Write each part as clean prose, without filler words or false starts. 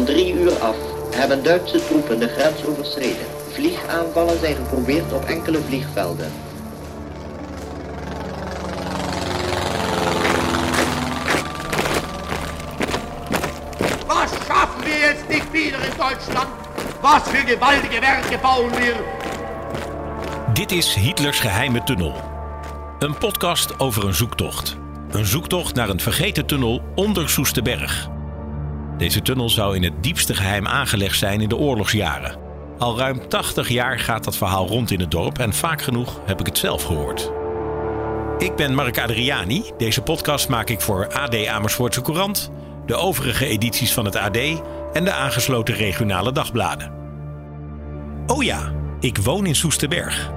Van 3 uur af hebben Duitse troepen de grens overschreden. Vliegaanvallen zijn geprobeerd op enkele vliegvelden. Was schaffen wir jetzt nicht wieder in Deutschland? Was für gewaltige Werke bauen wir? Dit is Hitlers geheime tunnel. Een podcast over een zoektocht. Een zoektocht naar een vergeten tunnel onder Soesterberg. Deze tunnel zou in het diepste geheim aangelegd zijn in de oorlogsjaren. Al ruim 80 jaar gaat dat verhaal rond in het dorp en vaak genoeg heb ik het zelf gehoord. Ik ben Marc Adriani. Deze podcast maak ik voor AD Amersfoortse Courant, de overige edities van het AD en de aangesloten regionale dagbladen. Oh ja, ik woon in Soesterberg.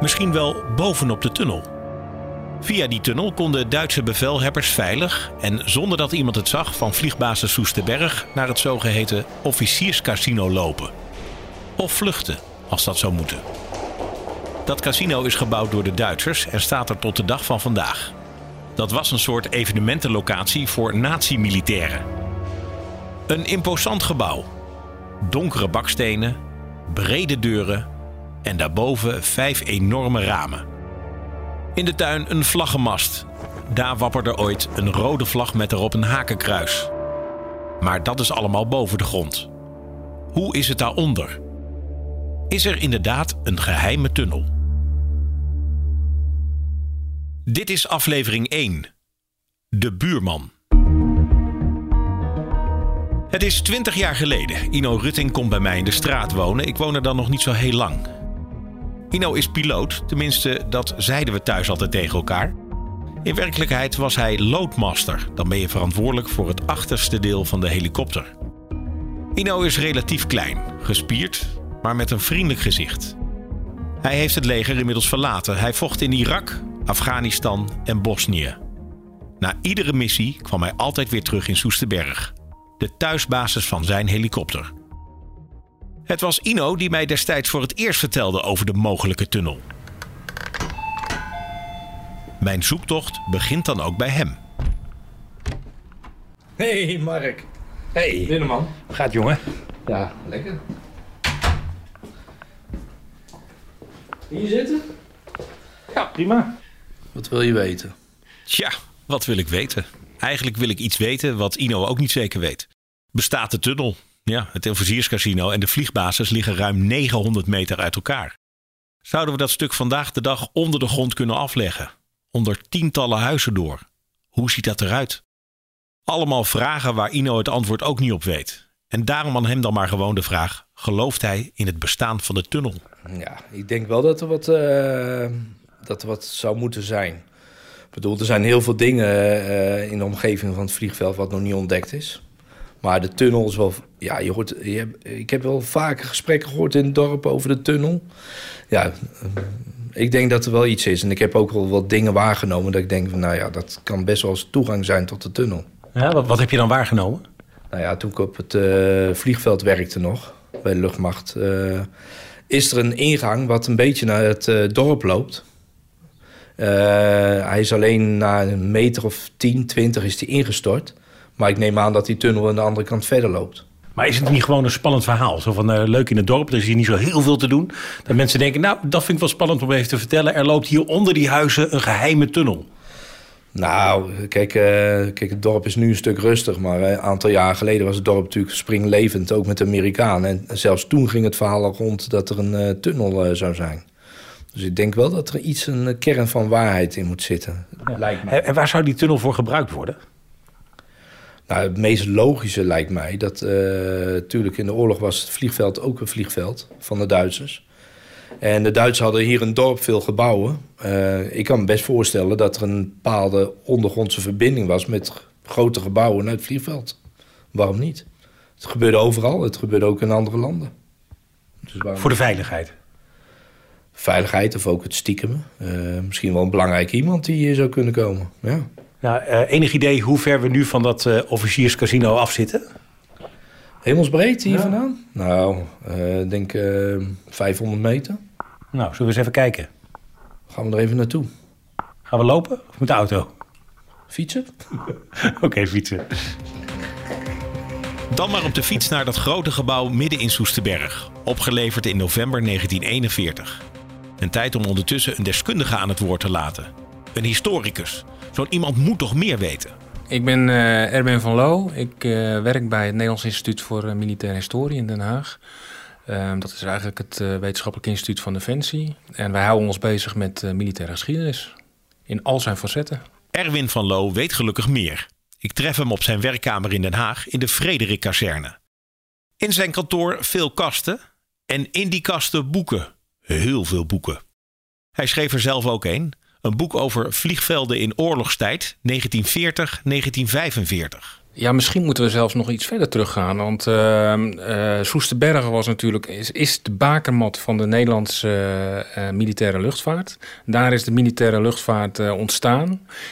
Misschien wel bovenop de tunnel. Via die tunnel konden Duitse bevelhebbers veilig en zonder dat iemand het zag van vliegbasis Soesterberg naar het zogeheten officierscasino lopen. Of vluchten, als dat zou moeten. Dat casino is gebouwd door de Duitsers en staat er tot de dag van vandaag. Dat was een soort evenementenlocatie voor nazi-militairen. Een imposant gebouw. Donkere bakstenen, brede deuren en daarboven 5 enorme ramen. In de tuin een vlaggenmast. Daar wapperde ooit een rode vlag met erop een hakenkruis. Maar dat is allemaal boven de grond. Hoe is het daaronder? Is er inderdaad een geheime tunnel? Dit is aflevering 1. De buurman. Het is 20 jaar geleden. Ino Rutting komt bij mij in de straat wonen. Ik woon er dan nog niet zo heel lang. Ino is piloot, tenminste dat zeiden we thuis altijd tegen elkaar. In werkelijkheid was hij loadmaster. Dan ben je verantwoordelijk voor het achterste deel van de helikopter. Ino is relatief klein, gespierd, maar met een vriendelijk gezicht. Hij heeft het leger inmiddels verlaten. Hij vocht in Irak, Afghanistan en Bosnië. Na iedere missie kwam hij altijd weer terug in Soesterberg. De thuisbasis van zijn helikopter. Het was Ino die mij destijds voor het eerst vertelde over de mogelijke tunnel. Mijn zoektocht begint dan ook bij hem. Hey Mark. Hey. Binnenman. Hoe gaat het, jongen? Ja, lekker. Hier zitten? Ja, prima. Wat wil je weten? Tja, wat wil ik weten? Eigenlijk wil ik iets weten wat Ino ook niet zeker weet. Bestaat de tunnel? Ja, het officierscasino en de vliegbasis liggen ruim 900 meter uit elkaar. Zouden we dat stuk vandaag de dag onder de grond kunnen afleggen? Onder tientallen huizen door. Hoe ziet dat eruit? Allemaal vragen waar Ino het antwoord ook niet op weet. En daarom aan hem dan maar gewoon de vraag, gelooft hij in het bestaan van de tunnel? Ja, ik denk wel dat er wat zou moeten zijn. Ik bedoel, er zijn heel veel dingen in de omgeving van het vliegveld wat nog niet ontdekt is. Maar de tunnel is wel... Ja, ik heb wel vaker gesprekken gehoord in het dorp over de tunnel. Ja, ik denk dat er wel iets is. En ik heb ook wel wat dingen waargenomen dat ik denk van... Nou ja, dat kan best wel eens toegang zijn tot de tunnel. Ja, wat heb je dan waargenomen? Nou ja, toen ik op het vliegveld werkte nog, bij de luchtmacht... Is er een ingang wat een beetje naar het dorp loopt. Hij is alleen na een meter of 10, 20 is die ingestort... Maar ik neem aan dat die tunnel aan de andere kant verder loopt. Maar is het niet gewoon een spannend verhaal? Zo van leuk in het dorp, er is hier niet zo heel veel te doen. Dat mensen denken, nou, dat vind ik wel spannend om even te vertellen. Er loopt hier onder die huizen een geheime tunnel. Nou, kijk, het dorp is nu een stuk rustig. Maar een aantal jaar geleden was het dorp natuurlijk springlevend. Ook met de Amerikanen. En zelfs toen ging het verhaal al rond dat er een tunnel zou zijn. Dus ik denk wel dat er iets, een kern van waarheid in moet zitten. Ja. Lijkt me. En waar zou die tunnel voor gebruikt worden? Nou, het meest logische lijkt mij dat... Natuurlijk, in de oorlog was het vliegveld ook een vliegveld van de Duitsers. En de Duitsers hadden hier in het dorp veel gebouwen. Ik kan me best voorstellen dat er een bepaalde ondergrondse verbinding was... met grote gebouwen uit het vliegveld. Waarom niet? Het gebeurde overal, het gebeurde ook in andere landen. Dus waarom... Voor de veiligheid? Veiligheid of ook het stiekem. Misschien wel een belangrijk iemand die hier zou kunnen komen, ja. Nou, enig idee hoe ver we nu van dat officierscasino afzitten? Hemelsbreed hier vandaan? Nou, denk 500 meter. Nou, zullen we eens even kijken? Gaan we er even naartoe. Gaan we lopen of met de auto? Fietsen. Oké, fietsen. Dan maar op de fiets naar dat grote gebouw midden in Soesterberg. Opgeleverd in november 1941. Een tijd om ondertussen een deskundige aan het woord te laten. Een historicus. Zo'n iemand moet toch meer weten? Ik ben Erwin van Loo. Ik werk bij het Nederlands Instituut voor Militaire Historie in Den Haag. Dat is eigenlijk het wetenschappelijk instituut van Defensie. En wij houden ons bezig met militaire geschiedenis. In al zijn facetten. Erwin van Loo weet gelukkig meer. Ik tref hem op zijn werkkamer in Den Haag in de Frederik-kazerne. In zijn kantoor veel kasten en in die kasten boeken. Heel veel boeken. Hij schreef er zelf ook een. Een boek over vliegvelden in oorlogstijd 1940-1945. Ja, misschien moeten we zelfs nog iets verder teruggaan. Want Soesterberg was natuurlijk, is de bakermat van de Nederlandse militaire luchtvaart. Daar is de militaire luchtvaart ontstaan.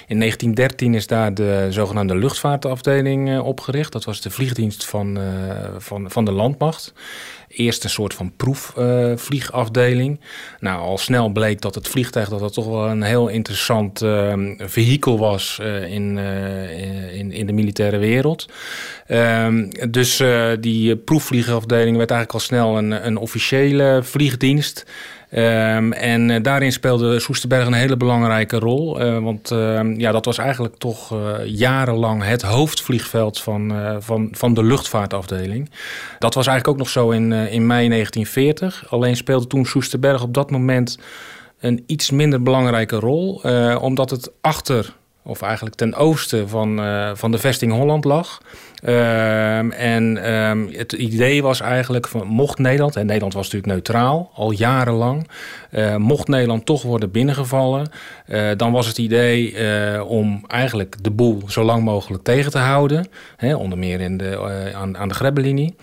In 1913 is daar de zogenaamde luchtvaartafdeling opgericht. Dat was de vliegdienst van de landmacht. Eerst een soort van proefvliegafdeling. Al snel bleek dat het vliegtuig dat toch wel een heel interessant vehikel was in de militaire wereld. Dus die proefvliegafdeling werd eigenlijk al snel een officiële vliegdienst. En daarin speelde Soesterberg een hele belangrijke rol. Want dat was eigenlijk toch jarenlang het hoofdvliegveld van de luchtvaartafdeling. Dat was eigenlijk ook nog zo in mei 1940. Alleen speelde toen Soesterberg op dat moment een iets minder belangrijke rol. Omdat het ten oosten van de vesting Holland lag. Het idee was eigenlijk, mocht Nederland... en Nederland was natuurlijk neutraal, al jarenlang... mocht Nederland toch worden binnengevallen... dan was het idee om eigenlijk de boel zo lang mogelijk tegen te houden. Onder meer aan de Grebbelinie.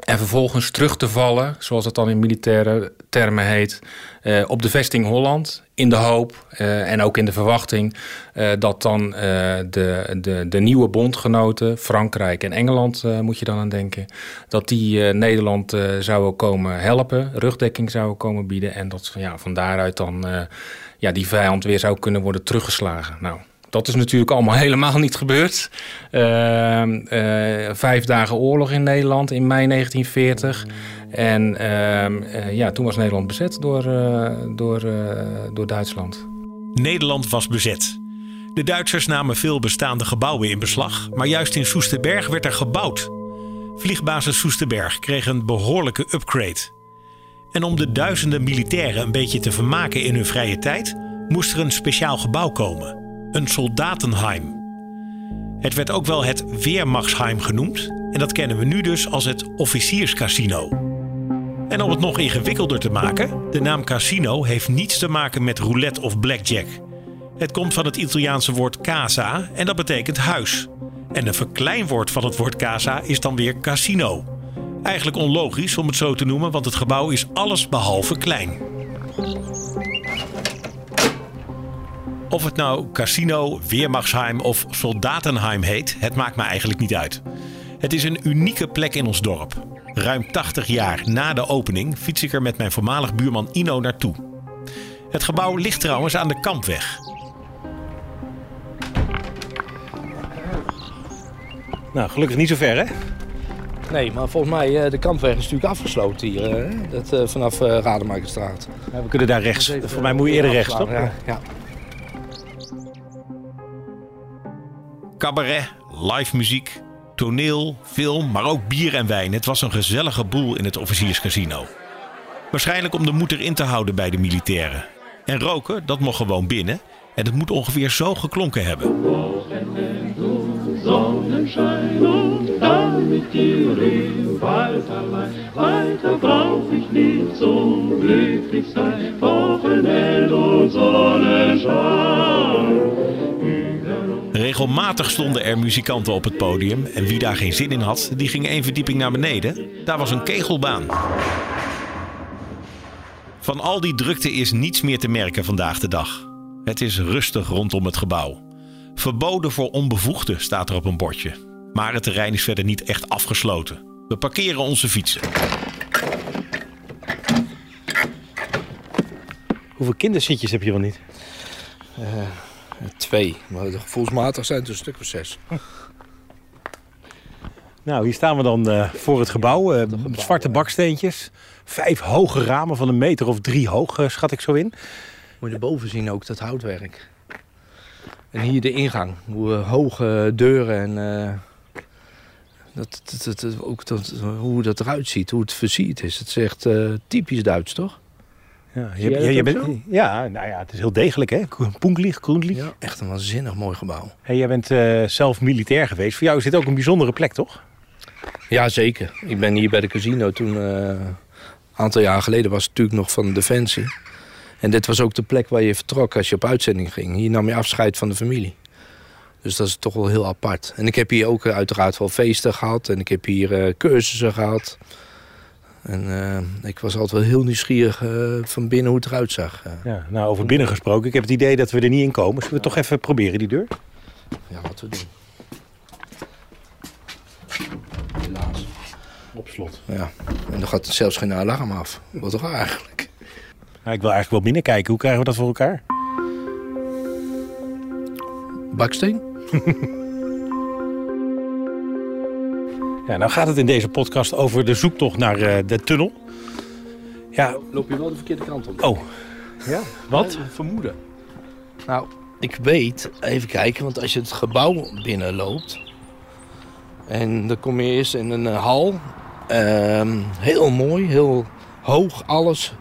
En vervolgens terug te vallen, zoals het dan in militaire termen heet... op de vesting Holland... in de hoop en ook in de verwachting dat dan de nieuwe bondgenoten... Frankrijk en Engeland moet je dan aan denken... dat die Nederland zouden komen helpen, rugdekking zouden komen bieden... en dat van daaruit dan die vijand weer zou kunnen worden teruggeslagen. Dat is natuurlijk allemaal helemaal niet gebeurd. 5 dagen oorlog in Nederland in mei 1940. En toen was Nederland bezet door Duitsland. Nederland was bezet. De Duitsers namen veel bestaande gebouwen in beslag. Maar juist in Soesterberg werd er gebouwd. Vliegbasis Soesterberg kreeg een behoorlijke upgrade. En om de duizenden militairen een beetje te vermaken in hun vrije tijd... moest er een speciaal gebouw komen. Een soldatenheim. Het werd ook wel het Weermachtsheim genoemd. En dat kennen we nu dus als het officierscasino. En om het nog ingewikkelder te maken... de naam casino heeft niets te maken met roulette of blackjack. Het komt van het Italiaanse woord casa en dat betekent huis. En een verkleinwoord van het woord casa is dan weer casino. Eigenlijk onlogisch om het zo te noemen... want het gebouw is alles behalve klein. Of het nou Casino, Weermachtsheim of Soldatenheim heet, het maakt me eigenlijk niet uit. Het is een unieke plek in ons dorp. Ruim 80 jaar na de opening fiets ik er met mijn voormalig buurman Ino naartoe. Het gebouw ligt trouwens aan de Kampweg. Gelukkig niet zo ver, hè? Nee, maar volgens mij de Kampweg is natuurlijk afgesloten hier. Hè? Vanaf Rademakerstraat. Ja, we kunnen daar rechts. Voor mij moet je eerder rechts, toch? Ja. Cabaret, live muziek, toneel, film, maar ook bier en wijn. Het was een gezellige boel in het officierscasino. Waarschijnlijk om de moed erin te houden bij de militairen. En roken, dat mocht gewoon binnen. En het moet ongeveer zo geklonken hebben. Regelmatig stonden er muzikanten op het podium en wie daar geen zin in had, die ging 1 verdieping naar beneden. Daar was een kegelbaan. Van al die drukte is niets meer te merken vandaag de dag. Het is rustig rondom het gebouw. Verboden voor onbevoegden staat er op een bordje. Maar het terrein is verder niet echt afgesloten. We parkeren onze fietsen. Hoeveel kindersitjes heb je wel niet? 2, maar gevoelsmatig zijn het een stuk of 6. Nou, hier staan we dan voor het gebouw. Met zwarte baksteentjes. 5 hoge ramen van 1 meter of 3 hoog, schat ik zo in. Moet je erboven zien ook, dat houtwerk. En hier de ingang. Hoe hoge deuren en... hoe dat eruit ziet, hoe het versierd is. Het is echt typisch Duits, toch? Ja, het is heel degelijk, hè? Punklich, groenlich. Ja, echt een waanzinnig mooi gebouw. Hey, jij bent zelf militair geweest. Voor jou is dit ook een bijzondere plek, toch? Ja, zeker. Ik ben hier bij de casino toen... Een aantal jaar geleden was het natuurlijk nog van Defensie. En dit was ook de plek waar je vertrok als je op uitzending ging. Hier nam je afscheid van de familie. Dus dat is toch wel heel apart. En ik heb hier ook uiteraard wel feesten gehad. En ik heb hier cursussen gehad. En ik was altijd wel heel nieuwsgierig van binnen hoe het eruit zag. Ja, nou, over binnen gesproken. Ik heb het idee dat we er niet in komen. Zullen we toch even proberen, die deur? Ja, laten we doen. Helaas. Op slot. Ja, en er gaat zelfs geen alarm af. Wat toch eigenlijk? Nou, ik wil eigenlijk wel binnenkijken. Hoe krijgen we dat voor elkaar? Baksteen? Ja, nou gaat het in deze podcast over de zoektocht naar de tunnel. Ja. Loop je wel de verkeerde kant op. Oh. Ja? Wat? Vermoeden. Nou, ik weet... Even kijken, want als je het gebouw binnenloopt... en dan kom je eerst in een hal. Heel mooi, heel hoog, alles...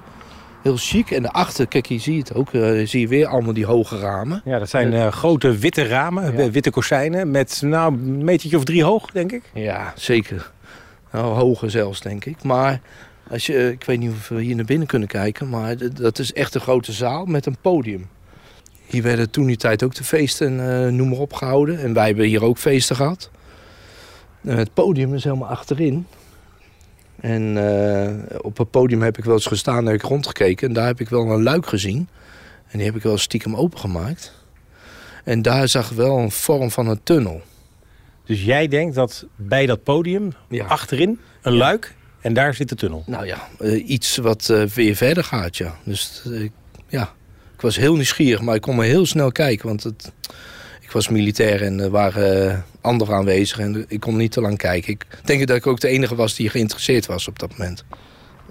Heel chic. En daarachter, kijk, hier zie je het ook. Zie je weer allemaal die hoge ramen. Ja, dat zijn grote witte ramen, ja. Witte kozijnen. Met een metertje of 3 hoog, denk ik. Ja, zeker. Nou, hoger zelfs, denk ik. Maar als je, ik weet niet of we hier naar binnen kunnen kijken... maar dat is echt een grote zaal met een podium. Hier werden toen die tijd ook de feesten, noem maar op, gehouden. En wij hebben hier ook feesten gehad. Het podium is helemaal achterin. En op het podium heb ik wel eens gestaan en heb ik rondgekeken. En daar heb ik wel een luik gezien. En die heb ik wel stiekem opengemaakt. En daar zag ik wel een vorm van een tunnel. Dus jij denkt dat bij dat podium, ja, achterin, een, ja, luik... en daar zit de tunnel? Nou ja, iets wat weer verder gaat, ja. Dus ja, ik was heel nieuwsgierig, maar ik kon me heel snel kijken. Want ik was militair en er waren... anderen aanwezig en ik kon niet te lang kijken. Ik denk dat ik ook de enige was die geïnteresseerd was op dat moment.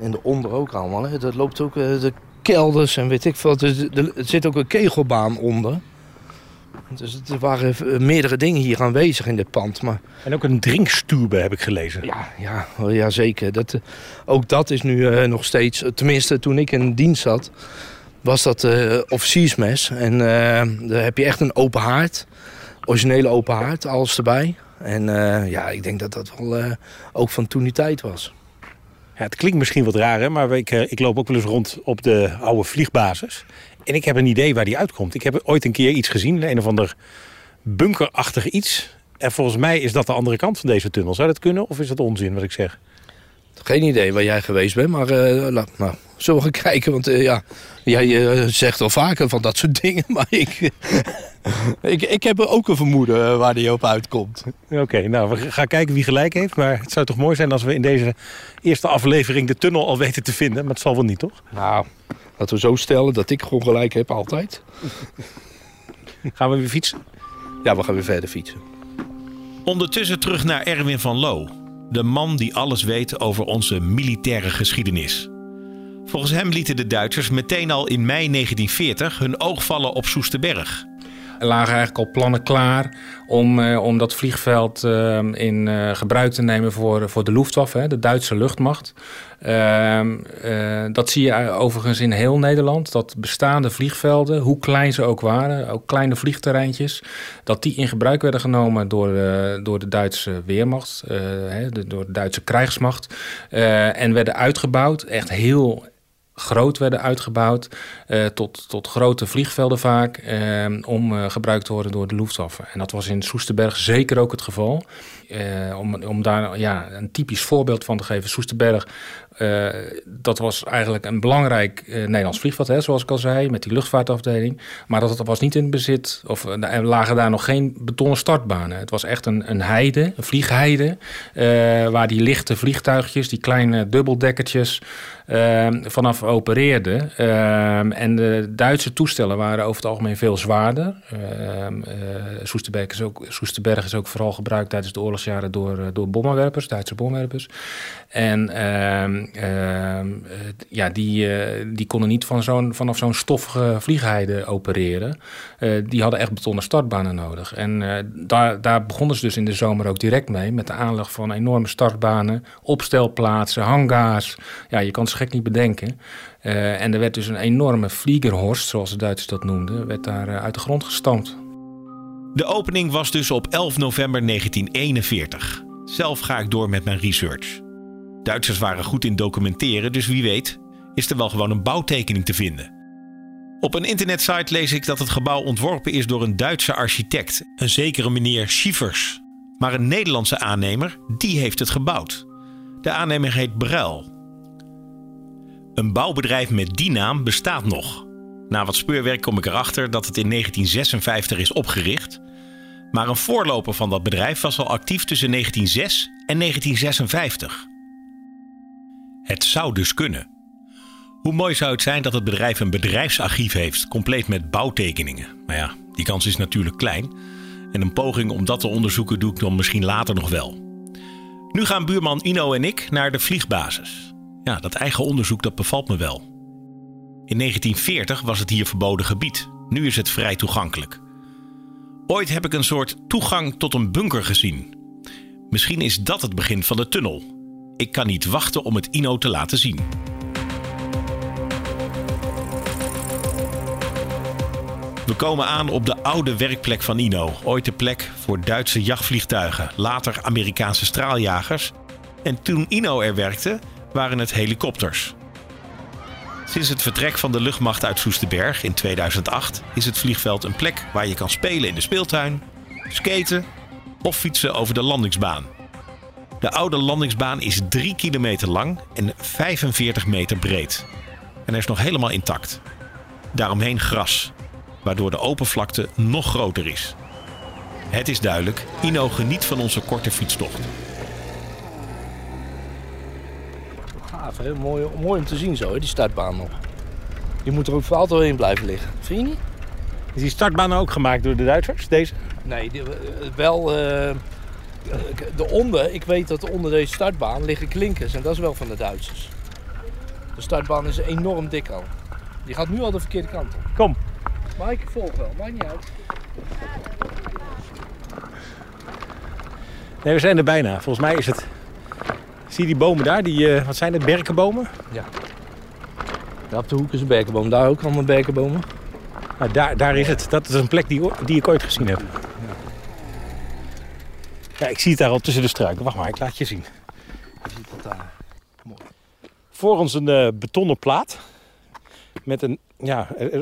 En eronder ook allemaal, hè. Dat loopt ook de kelders en weet ik veel. Er zit ook een kegelbaan onder. Dus er waren meerdere dingen hier aanwezig in dit pand. Maar... En ook een drinkstube heb ik gelezen. Ja, zeker. Ook dat is nu nog steeds, tenminste toen ik in dienst zat, was dat officiersmes. En daar heb je echt een open haard. Originele open haard, alles erbij. En ik denk dat dat wel ook van toen die tijd was. Ja, het klinkt misschien wat raar, hè? Maar ik loop ook wel eens rond op de oude vliegbasis. En ik heb een idee waar die uitkomt. Ik heb ooit een keer iets gezien, een of ander bunkerachtig iets. En volgens mij is dat de andere kant van deze tunnel. Zou dat kunnen of is dat onzin wat ik zeg? Geen idee waar jij geweest bent, maar zullen we gaan kijken. Want jij zegt al vaker van dat soort dingen, maar ik heb er ook een vermoeden waar die op uitkomt. Oké, nou, we gaan kijken wie gelijk heeft. Maar het zou toch mooi zijn als we in deze eerste aflevering de tunnel al weten te vinden. Maar het zal wel niet, toch? Nou, laten we zo stellen dat ik gewoon gelijk heb, altijd. Gaan we weer fietsen? Ja, we gaan weer verder fietsen. Ondertussen terug naar Erwin van Loo. De man die alles weet over onze militaire geschiedenis. Volgens hem lieten de Duitsers meteen al in mei 1940 hun oog vallen op Soesterberg. Er lagen eigenlijk al plannen klaar om dat vliegveld in gebruik te nemen voor de Luftwaffe, de Duitse luchtmacht. Dat zie je overigens in heel Nederland, dat bestaande vliegvelden, hoe klein ze ook waren, ook kleine vliegterreintjes, dat die in gebruik werden genomen door de Duitse Weermacht, door de Duitse krijgsmacht, en werden uitgebouwd, echt heel groot werden uitgebouwd, tot grote vliegvelden vaak, om gebruikt te worden door de Luftwaffe. En dat was in Soesterberg zeker ook het geval. Om daar een typisch voorbeeld van te geven. Soesterberg Dat was eigenlijk een belangrijk Nederlands vliegveld, hè, zoals ik al zei, met die luchtvaartafdeling. Maar dat was niet in bezit, of er lagen daar nog geen betonnen startbanen. Het was echt een heide, een vliegheide, waar die lichte vliegtuigjes, die kleine dubbeldekkertjes vanaf opereerden. En de Duitse toestellen waren over het algemeen veel zwaarder. Soesterberg is ook vooral gebruikt tijdens de oorlogsjaren door bommenwerpers, Duitse bommenwerpers. En die konden niet vanaf zo'n stoffige vliegheide opereren. Die hadden echt betonnen startbanen nodig. En daar begonnen ze dus in de zomer ook direct mee, met de aanleg van enorme startbanen, opstelplaatsen, hangars. Ja, je kan het gek niet bedenken. En er werd dus een enorme vliegerhorst, zoals de Duitsers dat noemden, werd daar uit de grond gestampt. De opening was dus op 11 november 1941. Zelf ga ik door met mijn research. Duitsers waren goed in documenteren, dus wie weet is er wel gewoon een bouwtekening te vinden. Op een internetsite lees ik dat het gebouw ontworpen is door een Duitse architect, een zekere meneer Schiefers. Maar een Nederlandse aannemer, die heeft het gebouwd. De aannemer heet Bruil. Een bouwbedrijf met die naam bestaat nog. Na wat speurwerk kom ik erachter dat het in 1956 is opgericht. Maar een voorloper van dat bedrijf was al actief tussen 1906 en 1956. Het zou dus kunnen. Hoe mooi zou het zijn dat het bedrijf een bedrijfsarchief heeft, compleet met bouwtekeningen. Maar ja, die kans is natuurlijk klein. En een poging om dat te onderzoeken doe ik dan misschien later nog wel. Nu gaan buurman Ino en ik naar de vliegbasis. Ja, dat eigen onderzoek dat bevalt me wel. In 1940 was het hier verboden gebied. Nu is het vrij toegankelijk. Ooit heb ik een soort toegang tot een bunker gezien. Misschien is dat het begin van de tunnel. Ik kan niet wachten om het Ino te laten zien. We komen aan op de oude werkplek van Ino. Ooit de plek voor Duitse jachtvliegtuigen, later Amerikaanse straaljagers. En toen Ino er werkte, waren het helikopters. Sinds het vertrek van de luchtmacht uit Soesterberg in 2008 is het vliegveld een plek waar je kan spelen in de speeltuin, skaten of fietsen over de landingsbaan. De oude landingsbaan is 3 kilometer lang en 45 meter breed. En hij is nog helemaal intact. Daaromheen gras, waardoor de oppervlakte nog groter is. Het is duidelijk, Ino geniet van onze korte fietstocht. Gaaf, hè? Mooi om te zien zo, hè? Die startbaan nog. Je moet er ook voor altijd in blijven liggen, vind je niet? Is die startbaan ook gemaakt door de Duitsers, deze? Nee, ik weet dat onder deze startbaan liggen klinkers en dat is wel van de Duitsers. De startbaan is enorm dik al. Die gaat nu al de verkeerde kant op. Kom. Maar ik volg wel, maakt niet uit. Nee, we zijn er bijna. Volgens mij is het... Zie je die bomen daar? Wat zijn het? Berkenbomen? Ja. Daar op de hoek is een berkenboom. Daar ook allemaal berkenbomen. Maar daar is het. Dat is een plek die ik ooit gezien heb. Ja, ik zie het daar al tussen de struiken. Wacht maar, ik laat je zien. Je ziet dat daar. Mooi. Voor ons een betonnen plaat. Met een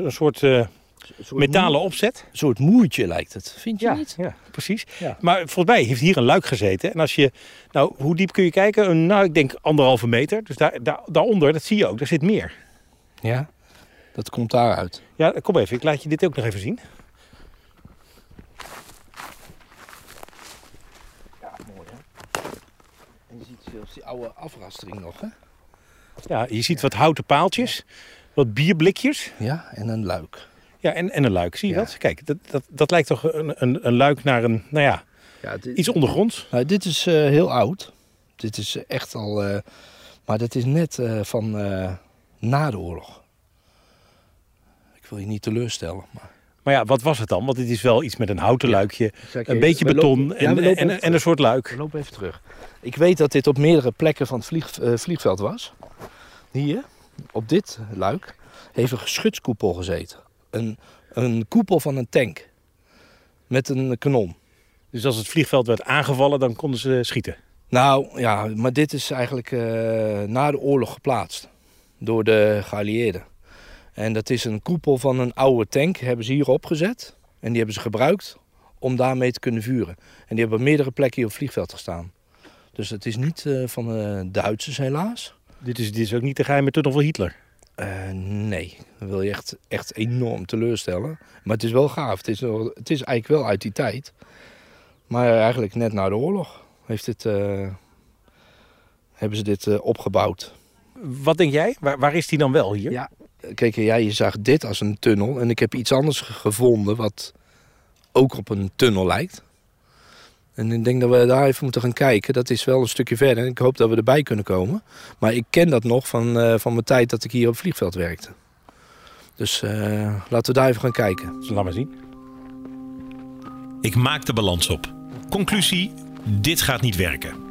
soort... Een soort metalen opzet. Een soort moertje lijkt het, vind je niet? Ja, precies. Ja. Maar volgens mij heeft hier een luik gezeten. En als je, hoe diep kun je kijken? Ik denk 1,5 meter. Dus daaronder, dat zie je ook, daar zit meer. Ja, dat komt daaruit. Ja, kom even, ik laat je dit ook nog even zien. Ja, mooi hè. En je ziet zelfs die oude afrastering nog hè. Ja, je ziet wat houten paaltjes, wat bierblikjes. Ja, en een luik. Ja, en een luik. Zie je dat? Kijk, dat lijkt toch een luik naar een, iets ondergronds. Nou, dit is heel oud. Dit is echt al... maar dat is net van na de oorlog. Ik wil je niet teleurstellen. Maar ja, wat was het dan? Want dit is wel iets met een houten luikje, een beetje beton en een soort luik. We lopen even terug. Ik weet dat dit op meerdere plekken van het vliegveld was. Hier, op dit luik, heeft een geschutskoepel gezeten. Een koepel van een tank met een kanon. Dus als het vliegveld werd aangevallen, dan konden ze schieten? Nou ja, maar dit is eigenlijk na de oorlog geplaatst door de geallieerden. En dat is een koepel van een oude tank, hebben ze hier opgezet. En die hebben ze gebruikt om daarmee te kunnen vuren. En die hebben op meerdere plekken hier op het vliegveld gestaan. Dus het is niet van de Duitsers helaas. Dit is ook niet de geheime tunnel van Hitler. Nee, dat wil je echt enorm teleurstellen. Maar het is wel gaaf. Het is eigenlijk wel uit die tijd. Maar eigenlijk net na de oorlog hebben ze dit opgebouwd. Wat denk jij? Waar is die dan wel hier? Ja, kijk, je zag dit als een tunnel. En ik heb iets anders gevonden wat ook op een tunnel lijkt. En ik denk dat we daar even moeten gaan kijken. Dat is wel een stukje verder. Ik hoop dat we erbij kunnen komen. Maar ik ken dat nog van mijn tijd dat ik hier op het vliegveld werkte. Dus laten we daar even gaan kijken. Laat maar zien. Ik maak de balans op. Conclusie, dit gaat niet werken.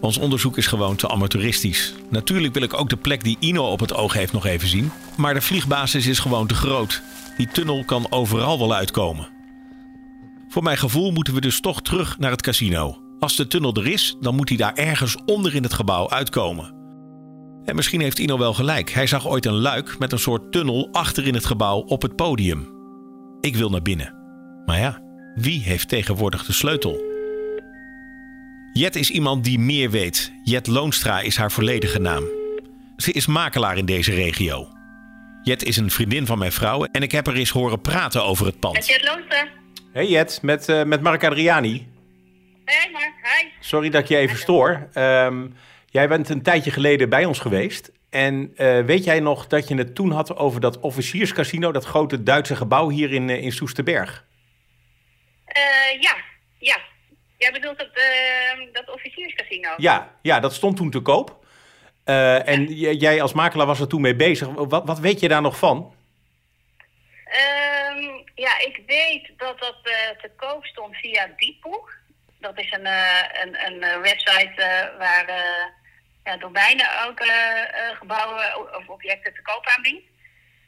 Ons onderzoek is gewoon te amateuristisch. Natuurlijk wil ik ook de plek die Ino op het oog heeft nog even zien. Maar de vliegbasis is gewoon te groot. Die tunnel kan overal wel uitkomen. Voor mijn gevoel moeten we dus toch terug naar het casino. Als de tunnel er is, dan moet hij daar ergens onder in het gebouw uitkomen. En misschien heeft Ino wel gelijk. Hij zag ooit een luik met een soort tunnel achter in het gebouw op het podium. Ik wil naar binnen. Maar ja, wie heeft tegenwoordig de sleutel? Jet is iemand die meer weet. Jet Loonstra is haar volledige naam. Ze is makelaar in deze regio. Jet is een vriendin van mijn vrouw en ik heb haar eens horen praten over het pand. Jet Loonstra. Hey Jet, met Marc Adriani. Hey Marc, hi. Sorry dat ik je even stoor. Jij bent een tijdje geleden bij ons geweest. En weet jij nog dat je het toen had over dat officierscasino, dat grote Duitse gebouw hier in Soesterberg? Ja. Jij bedoelt dat officierscasino? Ja, dat stond toen te koop. En jij als makelaar was er toen mee bezig. Wat weet je daar nog van? Ik weet dat dat te koop stond via Deepo. Dat is een website waar domeinen ook gebouwen of objecten te koop aanbiedt.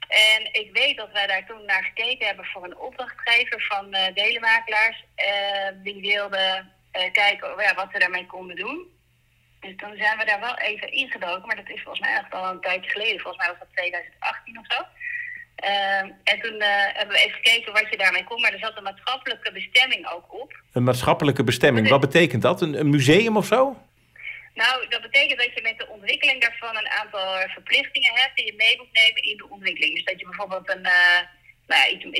En ik weet dat wij daar toen naar gekeken hebben voor een opdrachtgever van delenmakelaars. Die wilde kijken wat we daarmee konden doen. Dus toen zijn we daar wel even ingedoken. Maar dat is volgens mij echt al een tijdje geleden. Volgens mij was dat 2018 of zo. En toen hebben we even gekeken wat je daarmee kon. Maar er zat een maatschappelijke bestemming ook op. Een maatschappelijke bestemming, wat betekent dat? Een museum of zo? Nou, dat betekent dat je met de ontwikkeling daarvan een aantal verplichtingen hebt die je mee moet nemen in de ontwikkeling. Dus dat je bijvoorbeeld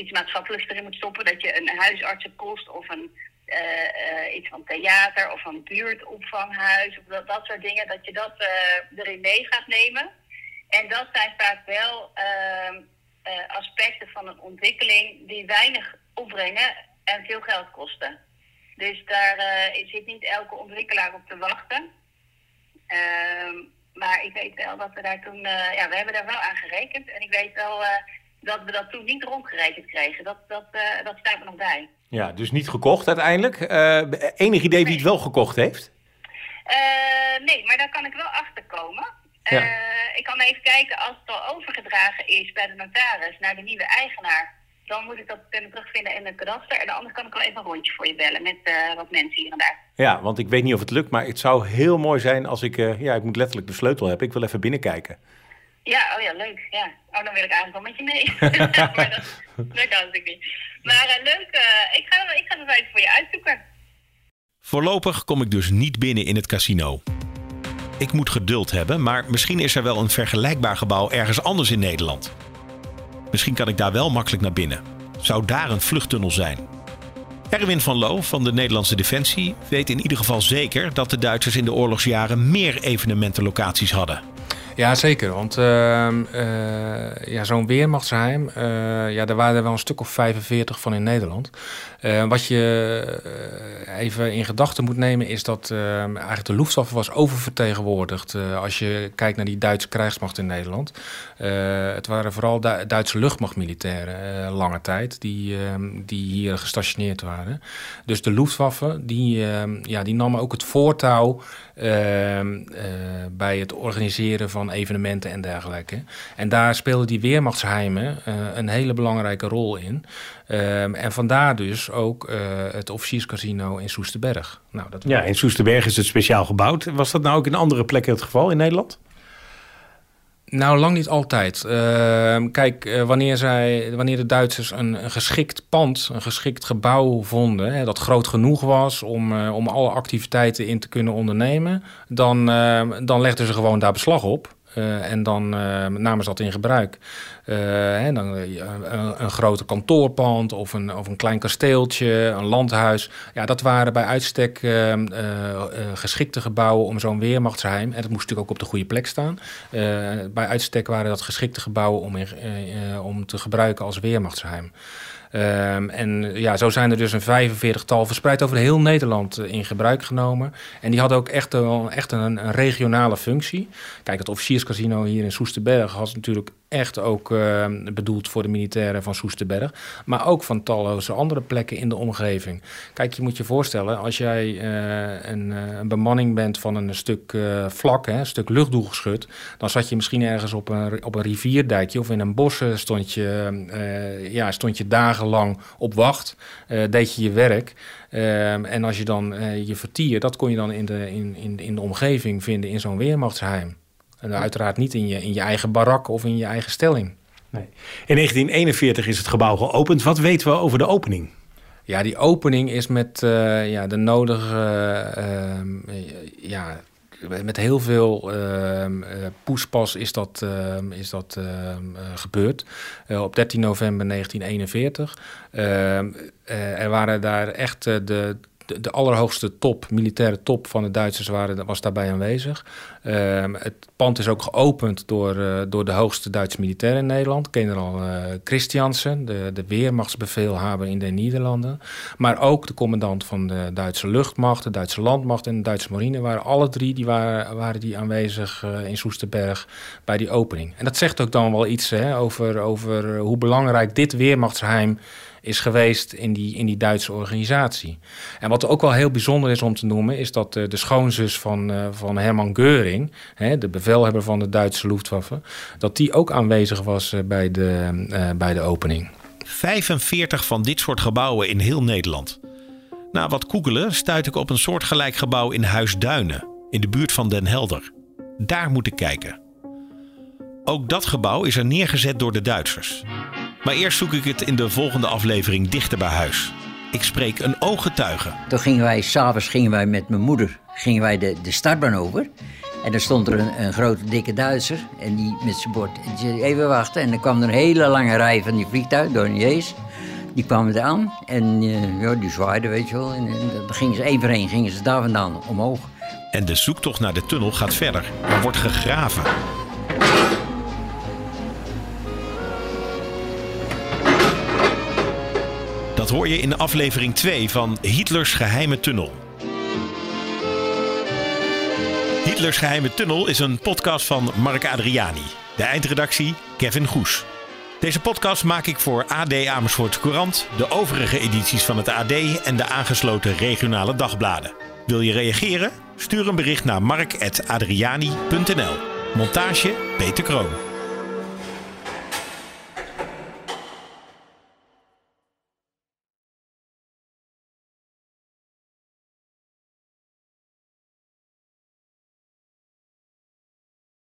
iets maatschappelijks erin moet stoppen. Dat je een huisartsenpost of iets van theater of een buurtopvanghuis of dat soort dingen. Dat je dat erin mee gaat nemen. En dat zijn vaak wel aspecten van een ontwikkeling die weinig opbrengen en veel geld kosten. Dus daar zit niet elke ontwikkelaar op te wachten. Maar ik weet wel dat we daar toen... we hebben daar wel aan gerekend. En ik weet wel dat we dat toen niet rondgerekend kregen. Dat staat er nog bij. Ja, dus niet gekocht uiteindelijk. Enig idee wie het wel gekocht heeft? Nee, maar daar kan ik wel achter komen. Ja. Ik kan even kijken als het al overgedragen is bij de notaris naar de nieuwe eigenaar. Dan moet ik dat kunnen terugvinden in het kadaster. En anders kan ik wel even een rondje voor je bellen met wat mensen hier en daar. Ja, want ik weet niet of het lukt, maar het zou heel mooi zijn als ik... ik moet letterlijk de sleutel hebben. Ik wil even binnenkijken. Ja, leuk. Ja. Oh, dan wil ik eigenlijk wel met je mee. Maar dat kan ik niet. Maar leuk, ik ga het even voor je uitzoeken. Voorlopig kom ik dus niet binnen in het casino. Ik moet geduld hebben, maar misschien is er wel een vergelijkbaar gebouw ergens anders in Nederland. Misschien kan ik daar wel makkelijk naar binnen. Zou daar een vluchttunnel zijn? Erwin van Loo van de Nederlandse Defensie weet in ieder geval zeker dat de Duitsers in de oorlogsjaren meer evenementenlocaties hadden. Ja, zeker. Want zo'n Weermachtsheim, daar waren er wel een stuk of 45 van in Nederland. Wat je even in gedachten moet nemen is dat eigenlijk de Luftwaffe was oververtegenwoordigd. Als je kijkt naar die Duitse krijgsmacht in Nederland. Het waren vooral Duitse luchtmachtmilitairen lange tijd die hier gestationeerd waren. Dus de Luftwaffe die nam ook het voortouw bij het organiseren van evenementen en dergelijke. En daar speelden die Weermachtsheimen een hele belangrijke rol in. En vandaar dus ook het officierscasino in Soesterberg. Nou, in Soesterberg is het speciaal gebouwd. Was dat nou ook in andere plekken het geval in Nederland? Nou, lang niet altijd. Kijk, wanneer de Duitsers een geschikt pand, een geschikt gebouw vonden, hè, dat groot genoeg was om alle activiteiten in te kunnen ondernemen, dan legden ze gewoon daar beslag op. En dan namen ze dat in gebruik. Een groter kantoorpand of een klein kasteeltje, een landhuis. Ja, dat waren bij uitstek geschikte gebouwen om zo'n Weermachtsheim. En dat moest natuurlijk ook op de goede plek staan. Bij uitstek waren dat geschikte gebouwen om te gebruiken als Weermachtsheim. En zo zijn er dus een 45-tal verspreid over heel Nederland in gebruik genomen. En die hadden ook echt een regionale functie. Kijk, het officierscasino hier in Soesterberg was natuurlijk echt ook bedoeld voor de militairen van Soesterberg. Maar ook van talloze andere plekken in de omgeving. Kijk, je moet je voorstellen, als jij een bemanning bent van een stuk vlak, een stuk luchtdoelgeschut, dan zat je misschien ergens op een rivierdijkje of in een bos stond je dagenlang op wacht, deed je je werk. En als je dan je vertier, dat kon je dan in de omgeving vinden in zo'n Weermachtsheim. En uiteraard niet in je eigen barak of in je eigen stelling. Nee. In 1941 is het gebouw geopend. Wat weten we over de opening? Ja, die opening is met heel veel poespas is dat gebeurd. Op 13 november 1941. Er waren daar echt de allerhoogste militaire top van de Duitsers was daarbij aanwezig. Het pand is ook geopend door de hoogste Duitse militair in Nederland, generaal Christiansen, de weermachtsbevelhebber in de Nederlanden. Maar ook de commandant van de Duitse luchtmacht, de Duitse landmacht en de Duitse marine waren alle drie die aanwezig in Soesterberg bij die opening. En dat zegt ook dan wel iets over hoe belangrijk dit Weermachtsheim is geweest in die Duitse organisatie. En wat ook wel heel bijzonder is om te noemen, is dat de schoonzus van Herman Geuring, de bevelhebber van de Duitse Luftwaffe, dat die ook aanwezig was bij de opening. 45 van dit soort gebouwen in heel Nederland. Na wat googelen stuit ik op een soortgelijk gebouw in Huis Duinen, in de buurt van Den Helder. Daar moet ik kijken. Ook dat gebouw is er neergezet door de Duitsers. Maar eerst zoek ik het in de volgende aflevering dichter bij huis. Ik spreek een ooggetuige. Toen s'avonds gingen wij met mijn moeder de startbaan over. En daar stond er een grote dikke Duitser. En die met zijn bord. En die zei, even wachten. En dan kwam er een hele lange rij van die vliegtuigen, Dorniers. Die kwamen eraan. En die zwaaiden, weet je wel. En dan gingen ze één voor één, daar vandaan omhoog. En de zoektocht naar de tunnel gaat verder. Er wordt gegraven. Dat hoor je in de aflevering 2 van Hitlers Geheime Tunnel. Hitlers Geheime Tunnel is een podcast van Marc Adriani. De eindredactie Kevin Goos. Deze podcast maak ik voor AD Amersfoortse Courant, de overige edities van het AD en de aangesloten regionale dagbladen. Wil je reageren? Stuur een bericht naar marc@adriani.nl. Montage Peter Kroon.